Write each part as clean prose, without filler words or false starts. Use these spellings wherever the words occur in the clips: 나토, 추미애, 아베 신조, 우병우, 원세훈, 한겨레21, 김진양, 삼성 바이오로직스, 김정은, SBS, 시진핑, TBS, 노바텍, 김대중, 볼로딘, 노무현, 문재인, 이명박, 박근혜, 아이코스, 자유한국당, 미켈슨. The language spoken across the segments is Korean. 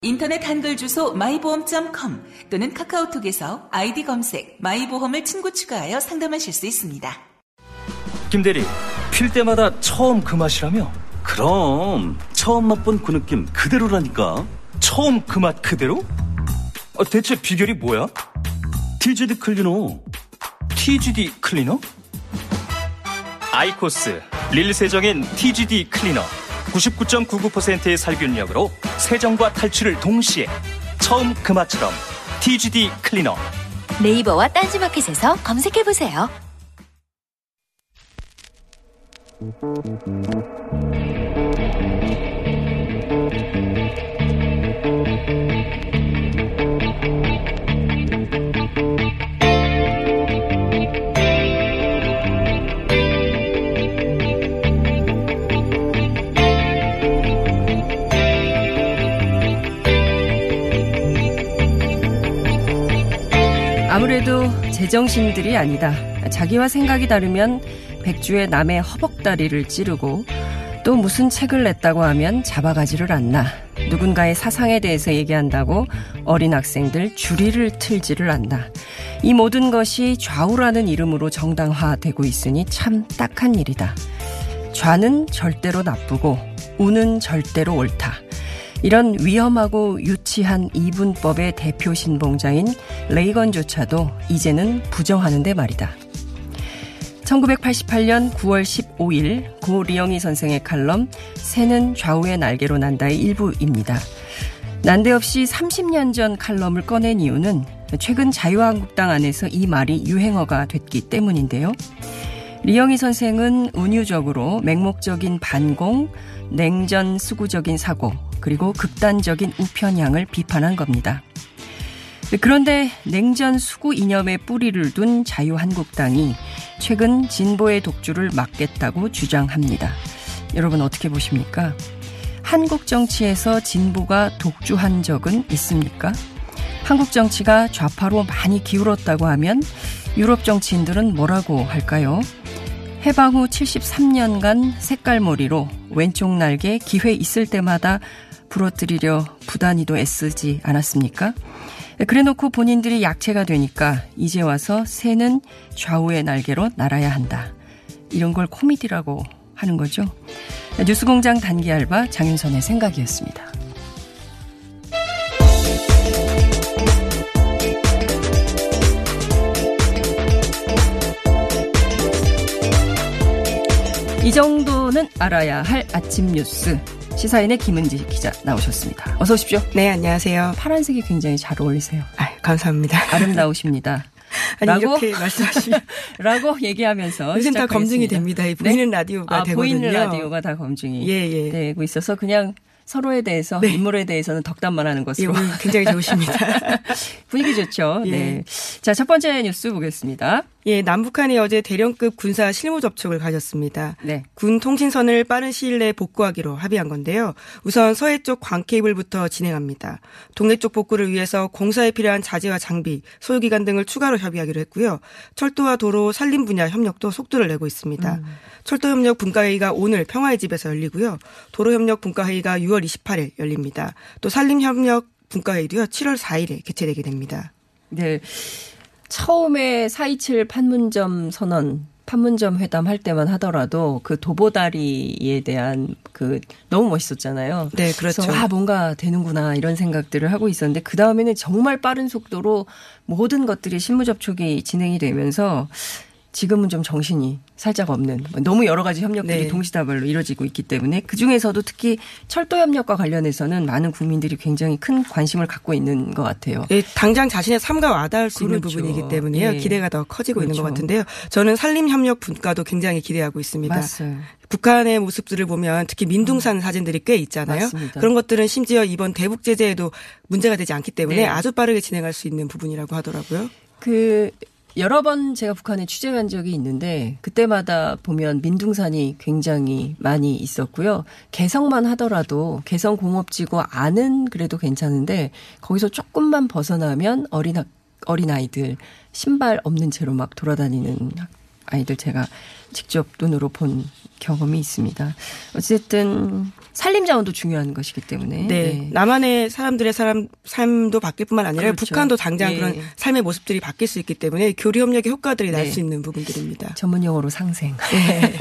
인터넷 한글 주소 my보험.com 또는 카카오톡에서 아이디 검색 마이보험을 친구 추가하여 상담하실 수 있습니다. 김대리, 필 때마다 처음 그 맛이라며? 그럼, 처음 맛본 그 느낌 그대로라니까. 처음 그 맛 그대로? 아, 대체 비결이 뭐야? TGD 클리너. TGD 클리너? 아이코스 릴 세정인 TGD 클리너. 99.99%의 살균력으로 세정과 탈취를 동시에. 처음 그 맛처럼 TGD 클리너. 네이버와 딴지마켓에서 검색해보세요. 아무래도 제정신들이 아니다. 자기와 생각이 다르면 백주에 남의 허벅다리를 찌르고 또 무슨 책을 냈다고 하면 잡아가지를 않나. 누군가의 사상에 대해서 얘기한다고 어린 학생들 주리를 틀지를 않나. 이 모든 것이 좌우라는 이름으로 정당화되고 있으니 참 딱한 일이다. 좌는 절대로 나쁘고 우는 절대로 옳다. 이런 위험하고 유치한 이분법의 대표 신봉자인 레이건조차도 이제는 부정하는데 말이다. 1988년 9월 15일 고 리영희 선생의 칼럼 새는 좌우의 날개로 난다의 일부입니다. 난데없이 30년 전 칼럼을 꺼낸 이유는 최근 자유한국당 안에서 이 말이 유행어가 됐기 때문인데요. 리영희 선생은 은유적으로 맹목적인 반공, 냉전 수구적인 사고, 그리고 극단적인 우편향을 비판한 겁니다. 그런데 냉전 수구 이념의 뿌리를 둔 자유한국당이 최근 진보의 독주를 막겠다고 주장합니다. 여러분 어떻게 보십니까? 한국 정치에서 진보가 독주한 적은 있습니까? 한국 정치가 좌파로 많이 기울었다고 하면 유럽 정치인들은 뭐라고 할까요? 해방 후 73년간 색깔머리로 왼쪽 날개 기회 있을 때마다 부러뜨리려 부단히도 애쓰지 않았습니까? 그래놓고 본인들이 약체가 되니까 이제 와서 새는 좌우의 날개로 날아야 한다. 이런 걸 코미디라고 하는 거죠. 뉴스공장 단기 알바 장윤선의 생각이었습니다. 이 정도는 알아야 할 아침 뉴스. 시사인의 김은지 기자 나오셨습니다. 어서 오십시오. 네, 안녕하세요. 파란색이 굉장히 잘 어울리세요. 아, 감사합니다. 아름다우십니다. 아니, 라고 이렇게 말씀하시면 라고 얘기하면서 요즘 다 검증이 됩니다. 이 보이는 네? 라디오가 되거든요. 보이는 라디오가 다 검증이 되고 있어서 그냥 서로에 대해서 인물에 대해서는 덕담만 하는 것으로. 굉장히 좋으십니다. 분위기 좋죠. 네. 자, 첫 번째 뉴스 보겠습니다. 예, 남북한이 어제 대령급 군사 실무 접촉을 가졌습니다. 네. 군 통신선을 빠른 시일 내에 복구하기로 합의한 건데요. 우선 서해 쪽 광케이블부터 진행합니다. 동해 쪽 복구를 위해서 공사에 필요한 자재와 장비, 소요기간 등을 추가로 협의하기로 했고요. 철도와 도로, 산림 분야 협력도 속도를 내고 있습니다. 철도협력 분과회의가 오늘 평화의 집에서 열리고요. 도로협력 분과회의가 6월 28일 열립니다. 또 산림협력 분과회의도요. 7월 4일에 개최되게 됩니다. 네. 처음에 4.27 판문점 선언 판문점 회담할 때만 하더라도 그 도보다리에 대한 그 너무 멋있었잖아요. 네, 그렇죠. 그래서 아, 뭔가 되는구나 이런 생각들을 하고 있었는데 그 다음에는 정말 빠른 속도로 모든 것들이 실무접촉이 진행이 되면서 지금은 좀 정신이 살짝 없는 너무 여러 가지 협력들이 네. 동시다발로 이루어지고 있기 때문에 그중에서도 특히 철도 협력과 관련해서는 많은 국민들이 굉장히 큰 관심을 갖고 있는 것 같아요. 예, 당장 자신의 삶과 와닿을 수 그렇죠. 있는 부분이기 때문에요. 예. 기대가 더 커지고 그렇죠. 있는 것 같은데요. 저는 산림협력 분과도 굉장히 기대하고 있습니다. 맞아요. 북한의 모습들을 보면 특히 민둥산 사진들이 꽤 있잖아요. 맞습니다. 그런 것들은 심지어 이번 대북 제재에도 문제가 되지 않기 때문에 네. 아주 빠르게 진행할 수 있는 부분이라고 하더라고요. 그 여러 번 제가 북한에 취재한 적이 있는데 그때마다 보면 민둥산이 굉장히 많이 있었고요. 개성만 하더라도 개성 공업지구 안은 그래도 괜찮은데 거기서 조금만 벗어나면 어린아이들 신발 없는 채로 막 돌아다니는 아이들 제가 직접 눈으로 본 경험이 있습니다. 어쨌든 산림자원도 중요한 것이기 때문에. 네. 네. 남한의 사람들의 삶도 바뀔 뿐만 아니라 그렇죠. 북한도 당장 네. 그런 삶의 모습들이 바뀔 수 있기 때문에 교류협력의 효과들이 네. 날 수 있는 부분들입니다. 전문용어로 상생. 네.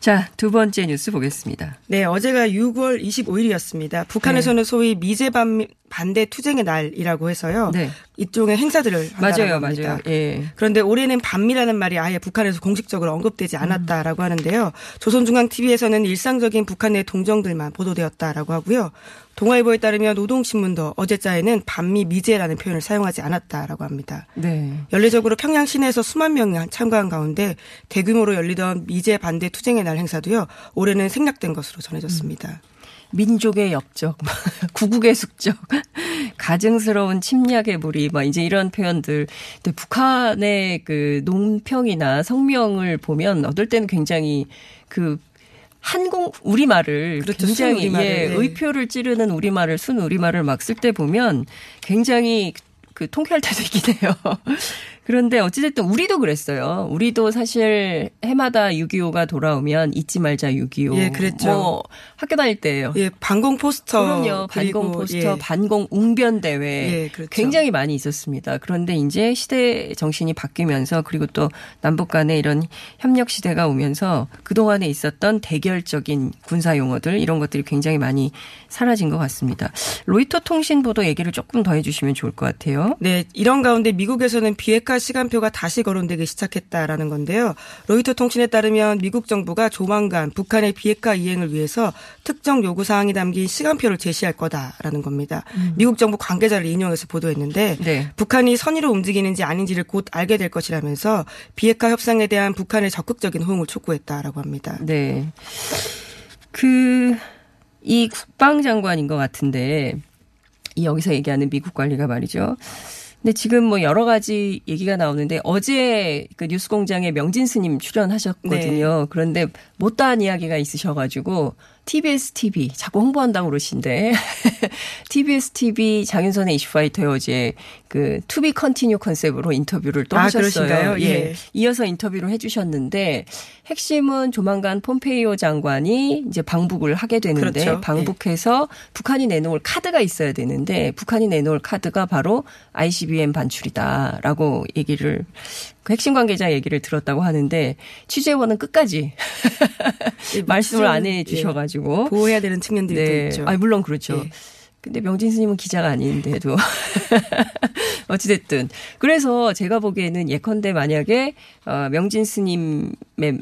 자, 두 번째 뉴스 보겠습니다. 네. 어제가 6월 25일이었습니다. 북한에서는 네. 소위 미제반 반대 투쟁의 날이라고 해서요. 네. 일종의 행사들을 맞아요. 합니다. 맞아요. 예. 그런데 올해는 반미라는 말이 아예 북한에서 공식적으로 언급되지 않았다라고 하는데요. 조선중앙TV에서는 일상적인 북한 내 동정들만 보도되었다라고 하고요. 동아일보에 따르면 노동신문도 어제자에는 반미 미제라는 표현을 사용하지 않았다라고 합니다. 네. 연례적으로 평양 시내에서 수만 명이 참가한 가운데 대규모로 열리던 미제 반대 투쟁의 날 행사도요. 올해는 생략된 것으로 전해졌습니다. 민족의 엽적, 구국의 숙적, 가증스러운 침략의 무리, 막 이제 이런 표현들. 근데 북한의 그 논평이나 성명을 보면 어떨 때는 굉장히 그 우리말을 그렇죠. 굉장히 우리말을, 예, 네. 의표를 찌르는 우리말을 순 우리말을 막 쓸 때 보면 굉장히 그 통쾌할 때도 있긴 해요. 그런데 어찌됐든 우리도 그랬어요. 우리도 사실 해마다 6.25가 돌아오면 잊지 말자 6.25. 예, 그랬죠. 뭐 학교 다닐 때예요. 예, 반공 포스터. 그럼요. 반공 포스터, 예. 반공 웅변 대회. 예, 그렇죠. 굉장히 많이 있었습니다. 그런데 이제 시대 정신이 바뀌면서 그리고 또 남북 간의 이런 협력 시대가 오면서 그동안에 있었던 대결적인 군사 용어들 이런 것들이 굉장히 많이 사라진 것 같습니다. 로이터 통신 보도 얘기를 조금 더 해 주시면 좋을 것 같아요. 네, 이런 가운데 미국에서는 비핵화 시간표가 다시 거론되기 시작했다라는 건데요. 로이터 통신에 따르면 미국 정부가 조만간 북한의 비핵화 이행을 위해서 특정 요구사항이 담긴 시간표를 제시할 거다라는 겁니다. 미국 정부 관계자를 인용해서 보도했는데 네. 북한이 선의로 움직이는지 아닌지를 곧 알게 될 것이라면서 비핵화 협상에 대한 북한의 적극적인 호응을 촉구했다라고 합니다. 네, 이 국방장관인 것 같은데 이 여기서 얘기하는 미국 관리가 말이죠. 근데 지금 뭐 여러 가지 얘기가 나오는데 어제 그 뉴스공장에 명진 스님 출연하셨거든요. 네. 그런데 못다한 이야기가 있으셔가지고 TBS TV 자꾸 홍보한다고 그러신데 TBS TV 장윤선의 이슈파이터에 어제 그 투비컨티뉴 컨셉으로 인터뷰를 또 하셨어요. 그러신가요? 예. 이어서 인터뷰를 해주셨는데 핵심은 조만간 폼페이오 장관이 이제 방북을 하게 되는데 그렇죠. 방북해서 예. 북한이 내놓을 카드가 있어야 되는데 북한이 내놓을 카드가 바로 ICBM 반출이다라고 얘기를 그 핵심 관계자 얘기를 들었다고 하는데 취재원은 끝까지 예, 말씀을 안 해주셔가지고 예. 보호해야 되는 측면들도 네. 있죠. 아니, 물론 그렇죠. 예. 근데 명진 스님은 기자가 아닌데도 어찌됐든 그래서 제가 보기에는 예컨대 만약에 명진 스님의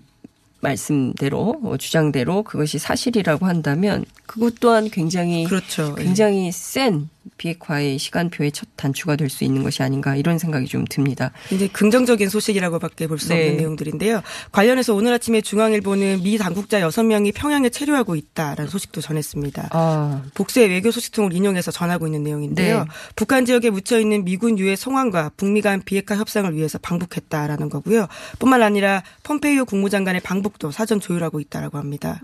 말씀대로 주장대로 그것이 사실이라고 한다면 그것 또한 굉장히 그렇죠. 굉장히 예. 센 비핵화의 시간표의 첫 단추가 될 수 있는 것이 아닌가 이런 생각이 좀 듭니다. 이제 긍정적인 소식이라고밖에 볼 수 네. 없는 내용들인데요. 관련해서 오늘 아침에 중앙일보는 미 당국자 6명이 평양에 체류하고 있다라는 소식도 전했습니다. 아. 복수의 외교 소식통을 인용해서 전하고 있는 내용인데요. 네. 북한 지역에 묻혀있는 미군 유해 송환과 북미 간 비핵화 협상을 위해서 방북했다라는 거고요. 뿐만 아니라 폼페이오 국무장관의 방북도 사전 조율하고 있다라고 합니다.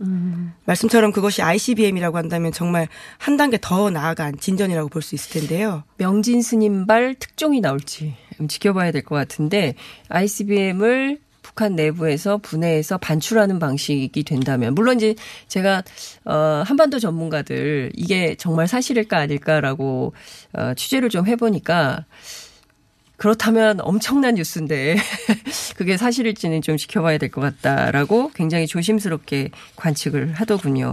말씀처럼 그것이 ICBM이라고 한다면 정말 한 단계 더 나아간 진전이라고 볼 수 있을 텐데요. 명진 스님발 특종이 나올지 지켜봐야 될 것 같은데 ICBM을 북한 내부에서 분해해서 반출하는 방식이 된다면 물론 이제 제가 한반도 전문가들 이게 정말 사실일까 아닐까라고 취재를 좀 해보니까 그렇다면 엄청난 뉴스인데 그게 사실일지는 좀 지켜봐야 될 것 같다라고 굉장히 조심스럽게 관측을 하더군요.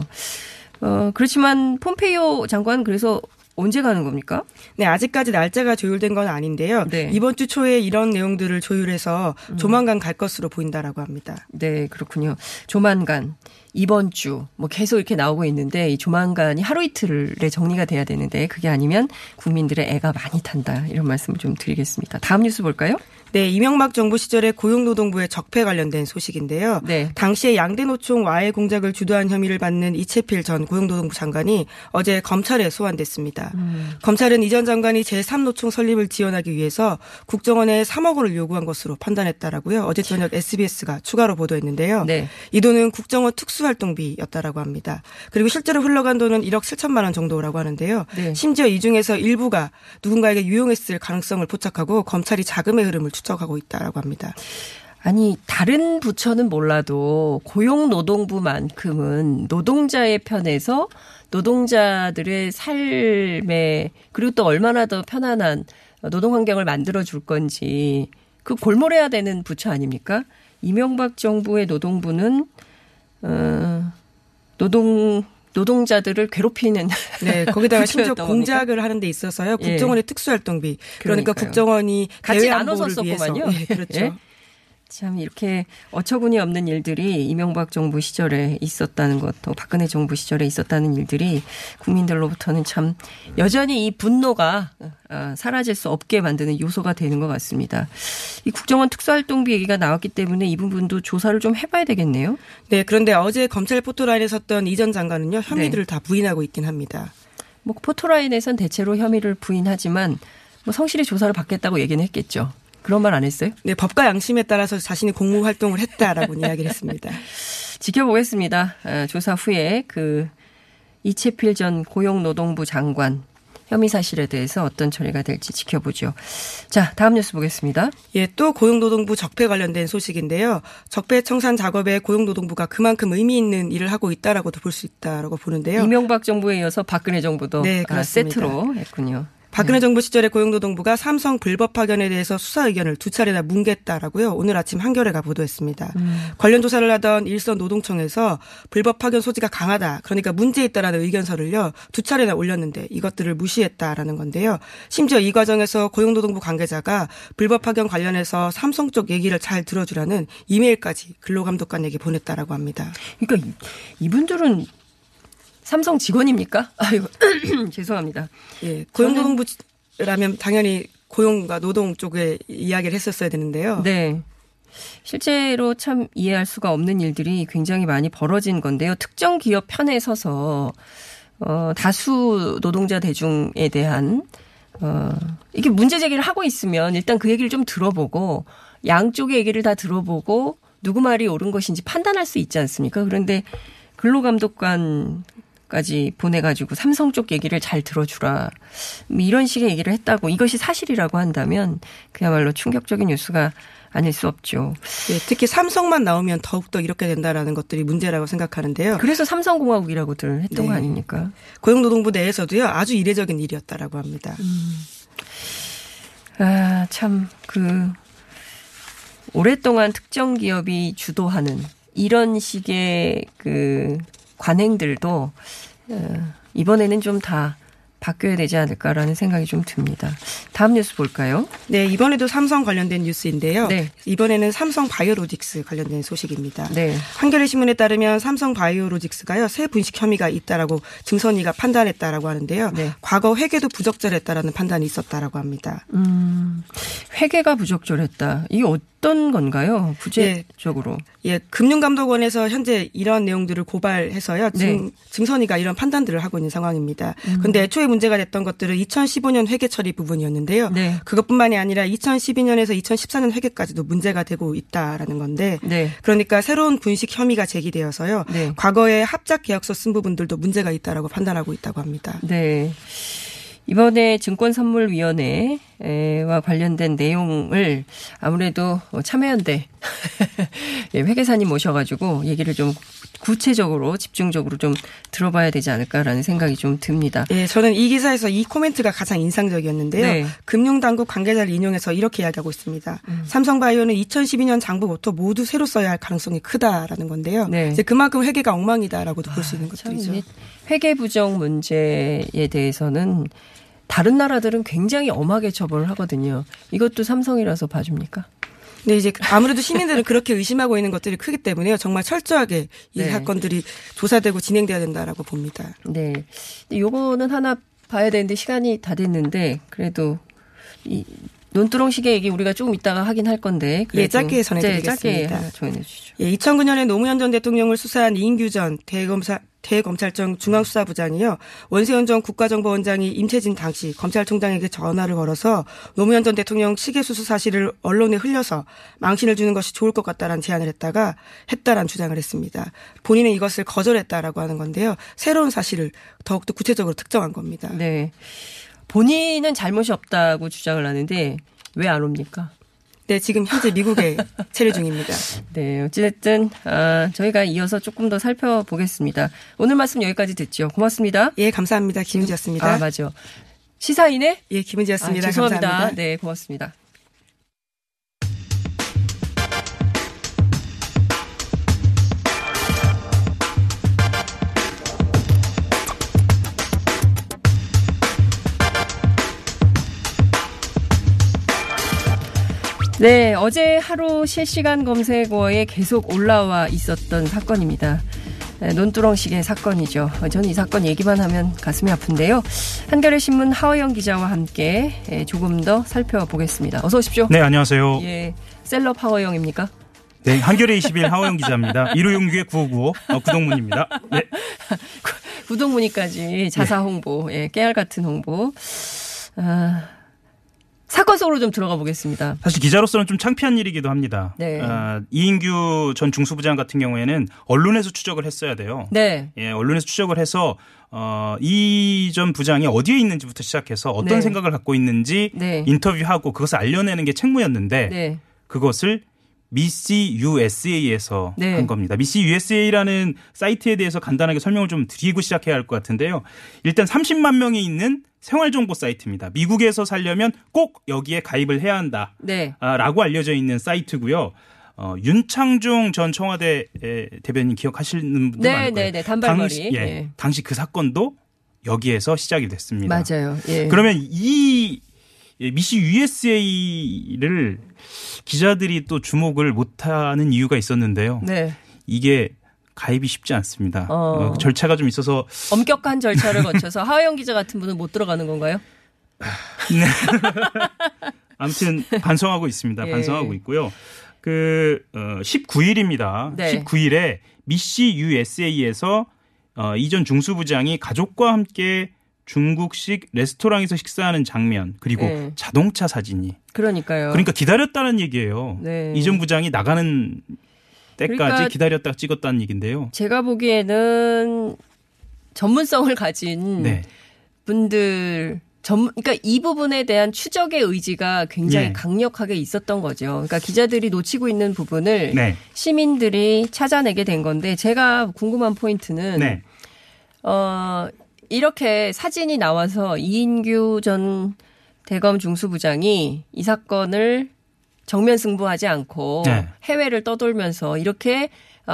그렇지만 폼페이오 장관 그래서 언제 가는 겁니까? 네, 아직까지 날짜가 조율된 건 아닌데요. 네. 이번 주 초에 이런 내용들을 조율해서 조만간 갈 것으로 보인다라고 합니다. 네, 그렇군요. 조만간. 이번 주 뭐 계속 이렇게 나오고 있는데 이 조만간이 하루 이틀에 정리가 돼야 되는데 그게 아니면 국민들의 애가 많이 탄다 이런 말씀을 좀 드리겠습니다. 다음 뉴스 볼까요? 네, 이명박 정부 시절에 고용노동부의 적폐 관련된 소식인데요. 네. 당시에 양대 노총 와해 공작을 주도한 혐의를 받는 이채필 전 고용노동부 장관이 어제 검찰에 소환됐습니다. 검찰은 이 전 장관이 제3노총 설립을 지원하기 위해서 국정원에 3억 원을 요구한 것으로 판단했다라고요. 어제 저녁 SBS가 추가로 보도했는데요. 네. 이 돈은 국정원 특수활동비였다라고 합니다. 그리고 실제로 흘러간 돈은 1억 7천만 원 정도라고 하는데요. 네. 심지어 이 중에서 일부가 누군가에게 유용했을 가능성을 포착하고 검찰이 자금의 흐름을 추적하고 있다라고 합니다. 아니 다른 부처는 몰라도 고용노동부만큼은 노동자의 편에서 노동자들의 삶에 그리고 또 얼마나 더 편안한 노동환경을 만들어줄 건지 그 골몰해야 되는 부처 아닙니까? 이명박 정부의 노동부는 노동자들을 괴롭히는. 네, 거기다가 심지어 공작을 하는 데 있어서요. 국정원의 예. 특수활동비. 그러니까 국정원이 같이 나눠서 썼구만요. 네, 그렇죠. 예? 참 이렇게 어처구니 없는 일들이 이명박 정부 시절에 있었다는 것도 박근혜 정부 시절에 있었다는 일들이 국민들로부터는 참 여전히 이 분노가 사라질 수 없게 만드는 요소가 되는 것 같습니다. 이 국정원 특수활동비 얘기가 나왔기 때문에 이 부분도 조사를 좀 해봐야 되겠네요. 네, 그런데 어제 검찰 포토라인에 섰던 이 전 장관은요 혐의들을 네. 다 부인하고 있긴 합니다. 뭐 포토라인에선 대체로 혐의를 부인하지만 뭐 성실히 조사를 받겠다고 얘기는 했겠죠. 그런 말 안 했어요? 네, 법과 양심에 따라서 자신이 공무 활동을 했다라고 이야기를 했습니다. 지켜보겠습니다. 조사 후에 그 이채필 전 고용노동부 장관 혐의 사실에 대해서 어떤 처리가 될지 지켜보죠. 자, 다음 뉴스 보겠습니다. 예, 또 고용노동부 적폐 관련된 소식인데요. 적폐 청산 작업에 고용노동부가 그만큼 의미 있는 일을 하고 있다라고도 볼 수 있다라고 보는데요. 이명박 정부에 이어서 박근혜 정부도 네, 그렇습니다. 세트로 했군요. 박근혜 정부 시절에 고용노동부가 삼성 불법 파견에 대해서 수사 의견을 두 차례나 뭉갰다라고요. 오늘 아침 한겨레가 보도했습니다. 관련 조사를 하던 일선 노동청에서 불법 파견 소지가 강하다. 그러니까 문제 있다라는 의견서를요. 두 차례나 올렸는데 이것들을 무시했다라는 건데요. 심지어 이 과정에서 고용노동부 관계자가 불법 파견 관련해서 삼성 쪽 얘기를 잘 들어주라는 이메일까지 근로감독관에게 보냈다라고 합니다. 그러니까 이분들은. 삼성 직원입니까? 아이고 죄송합니다. 예, 고용노동부라면 당연히 고용과 노동 쪽에 이야기를 했었어야 되는데요. 네, 실제로 참 이해할 수가 없는 일들이 굉장히 많이 벌어진 건데요. 특정 기업 편에 서서 다수 노동자 대중에 대한 이게 문제 제기를 하고 있으면 일단 그 얘기를 좀 들어보고 양쪽의 얘기를 다 들어보고 누구 말이 옳은 것인지 판단할 수 있지 않습니까? 그런데 근로감독관 까지 보내가지고 삼성 쪽 얘기를 잘 들어주라 이런 식의 얘기를 했다고 이것이 사실이라고 한다면 그야말로 충격적인 뉴스가 아닐 수 없죠. 네, 특히 삼성만 나오면 더욱더 이렇게 된다라는 것들이 문제라고 생각하는데요. 그래서 삼성공화국이라고들 했던 네. 거 아닙니까? 고용노동부 내에서도요 아주 이례적인 일이었다라고 합니다. 아, 참 그 오랫동안 특정 기업이 주도하는 이런 식의 그 관행들도 이번에는 좀 다 바뀌어야 되지 않을까라는 생각이 좀 듭니다. 다음 뉴스 볼까요? 네, 이번에도 삼성 관련된 뉴스인데요. 네. 이번에는 삼성 바이오로직스 관련된 소식입니다. 네. 한겨레신문에 따르면 삼성 바이오로직스가요 새 분식 혐의가 있다라고 증선위가 판단했다라고 하는데요. 네. 과거 회계도 부적절했다라는 판단이 있었다라고 합니다. 회계가 부적절했다. 이게 어떤 건가요? 구체적으로. 예, 금융감독원에서 현재 이런 내용들을 고발해서요. 네. 증선위가 이런 판단들을 하고 있는 상황입니다. 그런데 애초에 문제가 됐던 것들은 2015년 회계 처리 부분이었는데요. 네. 그것뿐만이 아니라 2012년에서 2014년 회계까지도 문제가 되고 있다라는 건데 네. 그러니까 새로운 분식 혐의가 제기되어서요. 네. 과거에 합작 계약서 쓴 부분들도 문제가 있다라고 판단하고 있다고 합니다. 네. 이번에 증권선물위원회와 관련된 내용을 아무래도 참여연대 회계사님 모셔가지고 얘기를 좀 구체적으로 집중적으로 좀 들어봐야 되지 않을까라는 생각이 좀 듭니다. 예, 저는 이 기사에서 이 코멘트가 가장 인상적이었는데요. 네. 금융당국 관계자를 인용해서 이렇게 이야기하고 있습니다. 삼성 바이오는 2012년 장부부터 모두 새로 써야 할 가능성이 크다라는 건데요. 네. 이제 그만큼 회계가 엉망이다라고도 볼 수 있는 것들이죠. 회계 부정 문제에 대해서는 다른 나라들은 굉장히 엄하게 처벌을 하거든요. 이것도 삼성이라서 봐줍니까? 네, 이제 아무래도 시민들은 그렇게 의심하고 있는 것들이 크기 때문에요. 정말 철저하게 이 사건들이 조사되고 진행돼야 된다라고 봅니다. 네, 요거는 하나 봐야 되는데 시간이 다 됐는데 그래도 이 논두렁 시계 얘기 우리가 조금 이따가 하긴 할 건데. 예, 짧게 전해드리겠습니다. 짧게 전해 주시죠. 예, 2009년에 노무현 전 대통령을 수사한 이인규 전 대검찰청 중앙수사부장이요. 원세훈 전 국가정보원장이 임채진 당시 검찰총장에게 전화를 걸어서 노무현 전 대통령 시계 수수 사실을 언론에 흘려서 망신을 주는 것이 좋을 것 같다라는 제안을 했다라는 주장을 했습니다. 본인은 이것을 거절했다라고 하는 건데요. 새로운 사실을 더욱더 구체적으로 특정한 겁니다. 네. 본인은 잘못이 없다고 주장을 하는데 왜 안 옵니까? 네, 지금 현재 미국에 체류 중입니다. 네, 어찌됐든 저희가 이어서 조금 더 살펴보겠습니다. 오늘 말씀 여기까지 듣죠. 고맙습니다. 예, 감사합니다. 김은지였습니다. 아, 맞아. 시사인의 예, 김은지였습니다. 아, 죄송합니다. 감사합니다. 네, 고맙습니다. 네, 어제 하루 실시간 검색어에 계속 올라와 있었던 사건입니다. 논두렁 시계 사건이죠. 저는 이 사건 얘기만 하면 가슴이 아픈데요. 한겨레신문 하어영 기자와 함께 조금 더 살펴보겠습니다. 어서 오십시오. 네, 안녕하세요. 예, 셀럽 하어영입니까? 네, 한겨레21 하어영 기자입니다. 1호용규의 9595 구동문입니다. 네. 구동문이까지 자사 홍보, 네. 예, 깨알 같은 홍보. 사건 속으로 좀 들어가 보겠습니다. 사실 기자로서는 좀 창피한 일이기도 합니다. 네. 이인규 전 중수부장 같은 경우에는 언론에서 추적을 했어야 돼요. 네. 예, 언론에서 추적을 해서 이 전 부장이 어디에 있는지부터 시작해서 어떤 네. 생각을 갖고 있는지 네. 인터뷰하고 그것을 알려내는 게 책무였는데 네. 그것을 미시 USA에서 네. 한 겁니다. 미시 USA라는 사이트에 대해서 간단하게 설명을 좀 드리고 시작해야 할 것 같은데요. 일단 30만 명이 있는 생활정보 사이트입니다. 미국에서 살려면 꼭 여기에 가입을 해야 한다라고 네. 알려져 있는 사이트고요. 윤창중 전 청와대 대변인 기억하시는 분들 네, 많을 거예요. 네. 단발머리. 당시 그 사건도 여기에서 시작이 됐습니다. 맞아요. 예. 그러면 이 미시 USA를 기자들이 또 주목을 못하는 이유가 있었는데요. 네. 이게 가입이 쉽지 않습니다. 절차가 좀 있어서. 엄격한 절차를 거쳐서 하어영 기자 같은 분은 못 들어가는 건가요? 네. 아무튼 반성하고 있습니다. 예. 반성하고 있고요. 19일입니다. 네. 19일에 미시 USA에서 이전 중수부장이 가족과 함께 중국식 레스토랑에서 식사하는 장면 그리고 네. 자동차 사진이. 그러니까요. 그러니까 기다렸다는 얘기예요. 네. 이전 부장이 나가는 때까지 그러니까 기다렸다가 찍었다는 얘기인데요. 제가 보기에는 전문성을 가진 네. 분들 그러니까 이 부분에 대한 추적의 의지가 굉장히 네. 강력하게 있었던 거죠. 그러니까 기자들이 놓치고 있는 부분을 네. 시민들이 찾아내게 된 건데 제가 궁금한 포인트는 네. 이렇게 사진이 나와서 이인규 전 대검 중수부장이 이 사건을 정면 승부하지 않고 네. 해외를 떠돌면서 이렇게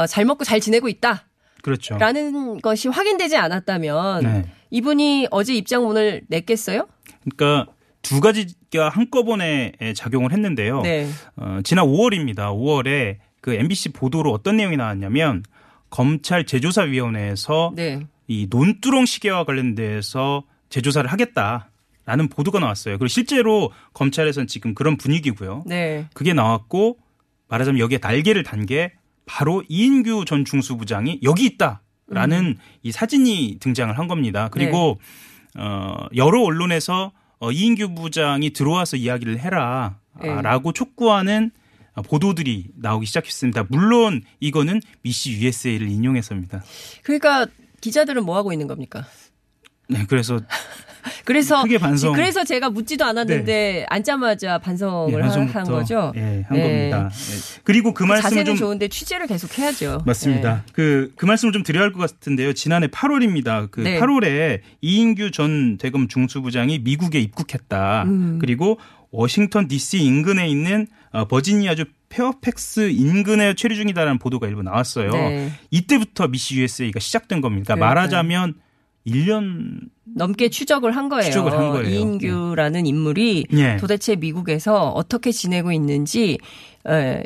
잘 먹고 잘 지내고 있다. 그렇죠. 라는 것이 확인되지 않았다면 네. 이분이 어제 입장문을 냈겠어요? 그러니까 두 가지가 한꺼번에 작용을 했는데요. 네. 지난 5월입니다. 5월에 그 MBC 보도로 어떤 내용이 나왔냐면 검찰 재조사위원회에서 네. 이 논두렁 시계와 관련돼서 재조사를 하겠다라는 보도가 나왔어요. 그리고 실제로 검찰에서는 지금 그런 분위기고요. 네. 그게 나왔고 말하자면 여기에 날개를 단 게 바로 이인규 전 중수부장이 여기 있다라는 이 사진이 등장을 한 겁니다. 그리고 네. 여러 언론에서 이인규 부장이 들어와서 이야기를 해라라고 네. 촉구하는 보도들이 나오기 시작했습니다. 물론 이거는 미시 USA를 인용해서입니다. 그러니까 기자들은 뭐 하고 있는 겁니까? 네, 그래서 그래서 제가 묻지도 않았는데 네. 앉자마자 반성을 한 거죠. 예, 한 네. 겁니다. 네. 그리고 그 말씀을 자세는 좀 좋은데 취재를 계속 해야죠. 맞습니다. 네. 그 말씀을 좀 드려야 할 것 같은데요. 지난해 8월입니다. 그 네. 8월에 이인규 전 대검 중수부장이 미국에 입국했다. 그리고 워싱턴 DC 인근에 있는 버지니아주 페어팩스 인근에 체류 중이다라는 보도가 일부 나왔어요. 네. 이때부터 미시 USA가 시작된 겁니다. 그러니까 말하자면 1년 넘게 추적을 한 거예요. 이인규라는 인물이 네. 도대체 미국에서 어떻게 지내고 있는지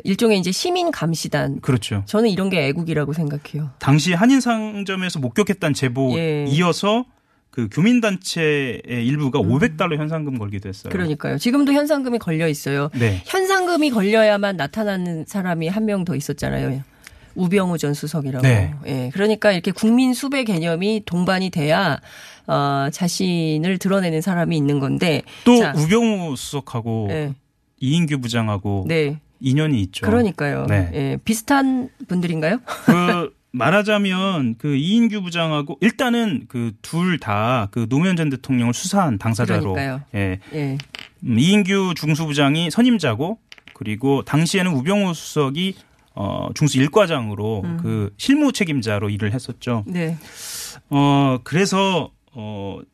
일종의 이제 시민 감시단. 그렇죠. 저는 이런 게 애국이라고 생각해요. 당시 한인 상점에서 목격했다는 제보 예. 이어서 그 교민단체의 일부가 $500 현상금 걸기도 했어요. 그러니까요. 지금도 현상금이 걸려 있어요. 네. 현상금이 걸려야만 나타나는 사람이 한 명 더 있었잖아요. 우병우 전 수석이라고. 네. 예. 그러니까 이렇게 국민 수배 개념이 동반이 돼야 자신을 드러내는 사람이 있는 건데. 또 자. 우병우 수석하고 네. 이인규 부장하고 네. 인연이 있죠. 그러니까요. 네. 예. 비슷한 분들인가요? 말하자면 그 이인규 부장하고 일단은 그 둘 다 그 노무현 전 대통령을 수사한 당사자로 예. 예. 이인규 중수부장이 선임자고 그리고 당시에는 우병우 수석이 중수 1과장으로 그 실무 책임자로 일을 했었죠. 네. 그래서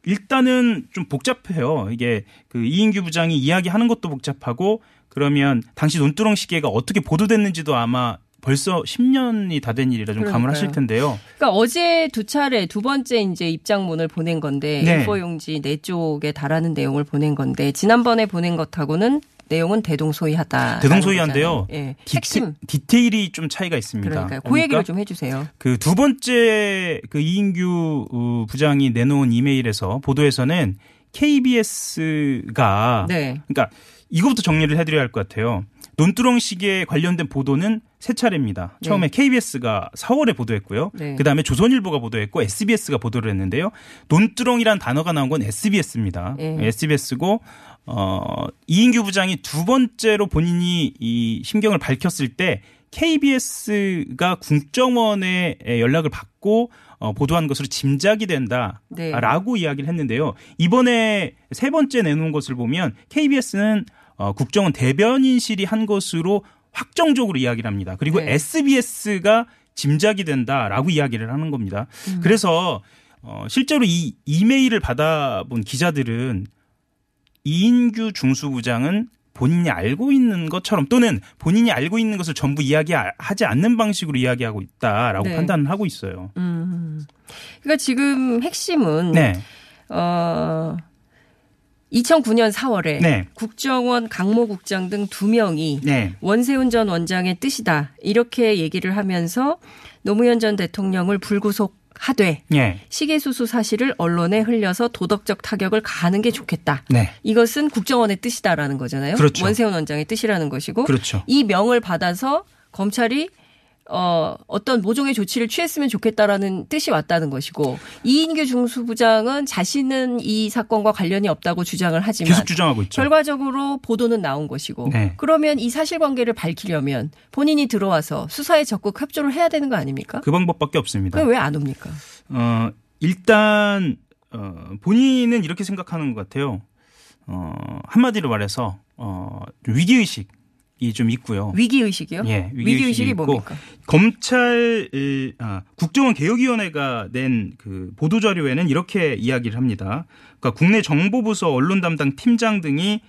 일단은 좀 복잡해요. 이게 그 이인규 부장이 이야기하는 것도 복잡하고 그러면 당시 논두렁 시계가 어떻게 보도됐는지도 아마 벌써 10년이 다 된 일이라 좀 그러니까요. 감을 하실 텐데요. 그러니까 어제 두 차례 두 번째 이제 입장문을 보낸 건데 네. A4 용지 4쪽에 달하는 내용을 보낸 건데 지난번에 보낸 것하고는 내용은 대동소이하다. 대동소이한데요. 네. 핵심 디테일이 좀 차이가 있습니다. 그러니까요. 그 얘기를 좀 해주세요. 그 두 번째 그 이인규 부장이 내놓은 이메일에서 보도에서는 KBS가 네. 그러니까 이것부터 정리를 해드려야 할 것 같아요. 논두렁 시계에 관련된 보도는 세 차례입니다. 처음에 네. KBS가 4월에 보도했고요. 네. 그다음에 조선일보가 보도했고 SBS가 보도를 했는데요. 논두렁이라는 단어가 나온 건 SBS입니다. 네. SBS고 이인규 부장이 두 번째로 본인이 이 심경을 밝혔을 때 KBS가 국정원의 연락을 받고 보도한 것으로 짐작이 된다라고 네. 이야기를 했는데요. 이번에 세 번째 내놓은 것을 보면 KBS는 국정원 대변인실이 한 것으로 확정적으로 이야기를 합니다. 그리고 네. SBS가 짐작이 된다라고 이야기를 하는 겁니다. 그래서 실제로 이 이메일을 받아본 기자들은 이인규 중수부장은 본인이 알고 있는 것처럼 또는 본인이 알고 있는 것을 전부 이야기하지 않는 방식으로 이야기하고 있다라고 네. 판단을 하고 있어요. 그러니까 지금 핵심은 네. 2009년 4월에 네. 국정원 강모 국장 등 2명이 네. 원세훈 전 원장의 뜻이다. 이렇게 얘기를 하면서 노무현 전 대통령을 불구속하되 네. 시계수수 사실을 언론에 흘려서 도덕적 타격을 가하는 게 좋겠다. 네. 이것은 국정원의 뜻이다라는 거잖아요. 그렇죠. 원세훈 원장의 뜻이라는 것이고 그렇죠. 이 명을 받아서 검찰이 어떤 모종의 조치를 취했으면 좋겠다라는 뜻이 왔다는 것이고 이인규 중수부장은 자신은 이 사건과 관련이 없다고 주장을 하지만 계속 주장하고 있죠. 결과적으로 보도는 나온 것이고 네. 그러면 이 사실관계를 밝히려면 본인이 들어와서 수사에 적극 협조를 해야 되는 거 아닙니까? 그 방법밖에 없습니다. 왜 안 옵니까? 일단 본인은 이렇게 생각하는 것 같아요. 한마디로 말해서 위기의식. 이 좀 있고요. 위기의식이요? 예, 위기의식이 뭡니까? 검찰 국정원 개혁위원회가 낸 그 보도 자료에는 이렇게 이야기를 합니다. 그러니까 국내 정보부서 언론 담당 팀장 등이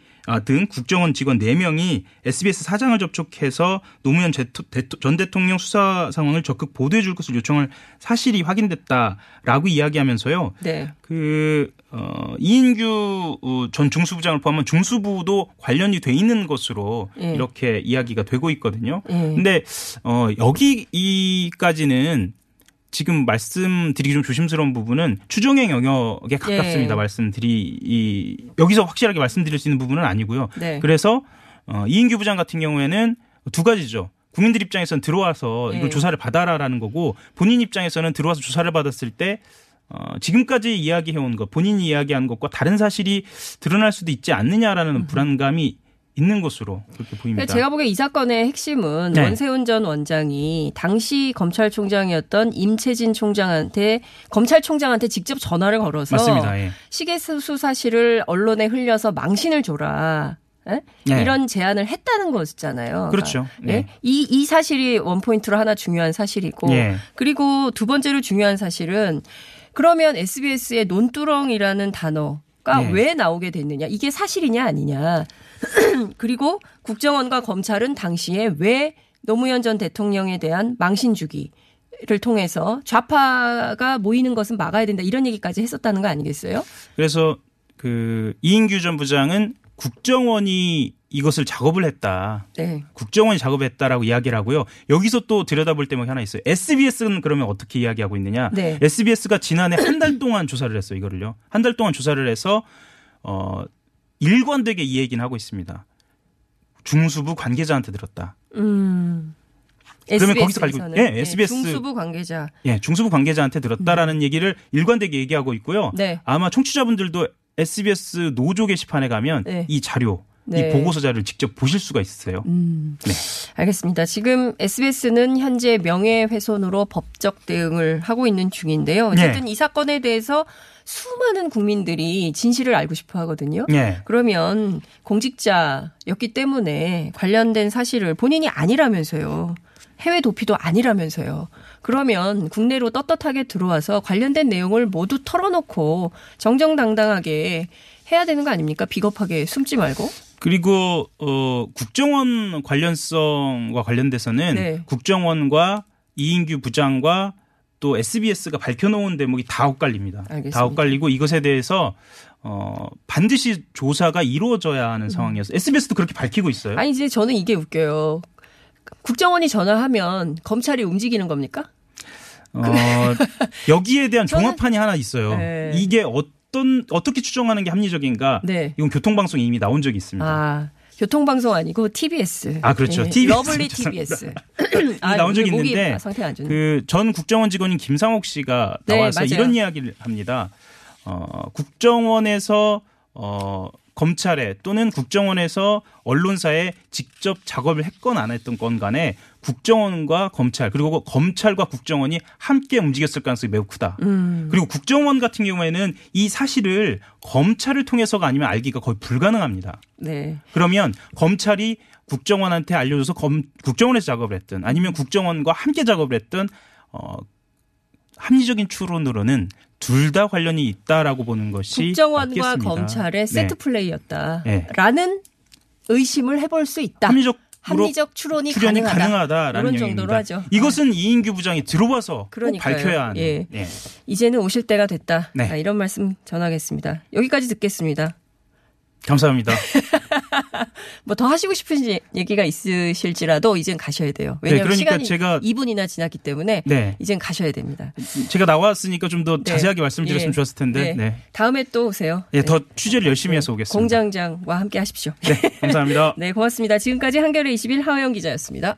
등 국정원 직원 4명이 SBS 사장을 접촉해서 노무현 전 대통령 수사 상황을 적극 보도해 줄 것을 요청할 사실이 확인됐다라고 이야기하면서요. 네. 이인규 전 중수부장을 포함한 중수부도 관련이 돼 있는 것으로 예. 이렇게 이야기가 되고 있거든요. 그런데 여기까지는 지금 말씀드리기 좀 조심스러운 부분은 추정의 영역에 가깝습니다. 예. 여기서 확실하게 말씀드릴 수 있는 부분은 아니고요. 네. 그래서 이인규 부장 같은 경우에는 두 가지죠. 국민들 입장에서는 들어와서 이걸 예. 조사를 받아라라는 거고 본인 입장에서는 들어와서 조사를 받았을 때 지금까지 이야기해온 것, 본인이 이야기한 것과 다른 사실이 드러날 수도 있지 않느냐라는 불안감이 있는 것으로 그렇게 보입니다. 제가 보기에 이 사건의 핵심은 네. 원세훈 전 원장이 당시 검찰총장이었던 임채진 총장한테 검찰총장한테 직접 전화를 걸어서 맞습니다. 예. 시계수 사실을 언론에 흘려서 망신을 줘라. 예? 네. 이런 제안을 했다는 거잖아요. 그렇죠. 그러니까. 네. 이 사실이 원포인트로 하나 중요한 사실이고 네. 그리고 두 번째로 중요한 사실은 그러면 SBS의 논두렁이라는 단어가 네. 왜 나오게 됐느냐. 이게 사실이냐 아니냐. 그리고 국정원과 검찰은 당시에 왜 노무현 전 대통령에 대한 망신주기. 를 통해서 좌파가 모이는 것은 막아야 된다. 이런 얘기까지 했었다는 거 아니겠어요? 그래서 그 이인규 전 부장은 국정원이 이것을 작업을 했다. 네. 국정원이 작업했다라고 이야기를 하고요. 여기서 또 들여다볼 대목이 하나 있어요. SBS는 그러면 어떻게 이야기하고 있느냐. 네. SBS가 지난해 한 달 동안 조사를 했어요. 이거를요. 한 달 동안 조사를 해서 일관되게 이 얘기는 하고 있습니다. 중수부 관계자한테 들었다. 그러면 거기서 가지고 예, SBS 중수부 관계자. 예, 중수부 관계자한테 들었다라는 얘기를 일관되게 얘기하고 있고요. 네. 아마 청취자분들도 SBS 노조 게시판에 가면 네. 이 자료, 네. 이 보고서 자료를 직접 보실 수가 있어요. 네. 알겠습니다. 지금 SBS는 현재 명예훼손으로 법적 대응을 하고 있는 중인데요. 어쨌든 네. 이 사건에 대해서 수많은 국민들이 진실을 알고 싶어 하거든요. 네. 그러면 공직자였기 때문에 관련된 사실을 본인이 아니라면서요. 해외 도피도 아니라면서요. 그러면 국내로 떳떳하게 들어와서 관련된 내용을 모두 털어놓고 정정당당하게 해야 되는 거 아닙니까? 비겁하게 숨지 말고. 그리고 국정원 관련성과 관련돼서는 네. 국정원과 이인규 부장과 또 SBS가 밝혀놓은 대목이 다 엇갈립니다. 알겠습니다. 다 엇갈리고 이것에 대해서 반드시 조사가 이루어져야 하는 상황이어서 SBS도 그렇게 밝히고 있어요. 아니 이제 저는 이게 웃겨요. 국정원이 전화하면 검찰이 움직이는 겁니까? 여기에 대한 종합판이 하나 있어요. 네. 이게 어떻게 추정하는 게 합리적인가? 네. 이건 교통방송이 이미 나온 적이 있습니다. 아, 교통방송 아니고 TBS. 아, 그렇죠. 네. TBS. 러블리 TBS. 나온 적이 있는데 그 전 국정원 직원인 김상옥 씨가 나와서 네, 이런 이야기를 합니다. 국정원에서 검찰에 또는 국정원에서 언론사에 직접 작업을 했건 안 했던 건 간에 국정원과 검찰 그리고 검찰과 국정원이 함께 움직였을 가능성이 매우 크다. 그리고 국정원 같은 경우에는 이 사실을 검찰을 통해서가 아니면 알기가 거의 불가능합니다. 네. 그러면 검찰이 국정원한테 알려줘서 국정원에서 작업을 했든 아니면 국정원과 함께 작업을 했든 합리적인 추론으로는 둘 다 관련이 있다라고 보는 것이 국정원과 맞겠습니다. 검찰의 세트 플레이였다라는 네. 의심을 해볼 수 있다. 합리적 추론이 가능하다라는 이런 정도로 하죠. 이것은 이인규 부장이 들어와서 꼭 밝혀야 하는. 예. 예. 이제는 오실 때가 됐다. 네. 이런 말씀 전하겠습니다. 여기까지 듣겠습니다. 감사합니다. 뭐 더 하시고 싶은 얘기가 있으실지라도 이젠 가셔야 돼요. 왜냐하면 네, 그러니까 시간이 제가 2분이나 지났기 때문에 네. 이젠 가셔야 됩니다. 제가 나왔으니까 좀 더 네. 자세하게 말씀드렸으면 네. 좋았을 텐데. 네. 네. 다음에 또 오세요. 네, 더 취재를 열심히 해서 오겠습니다. 공장장과 함께 하십시오. 네, 감사합니다. 네, 고맙습니다. 지금까지 한겨레21 하어영 기자였습니다.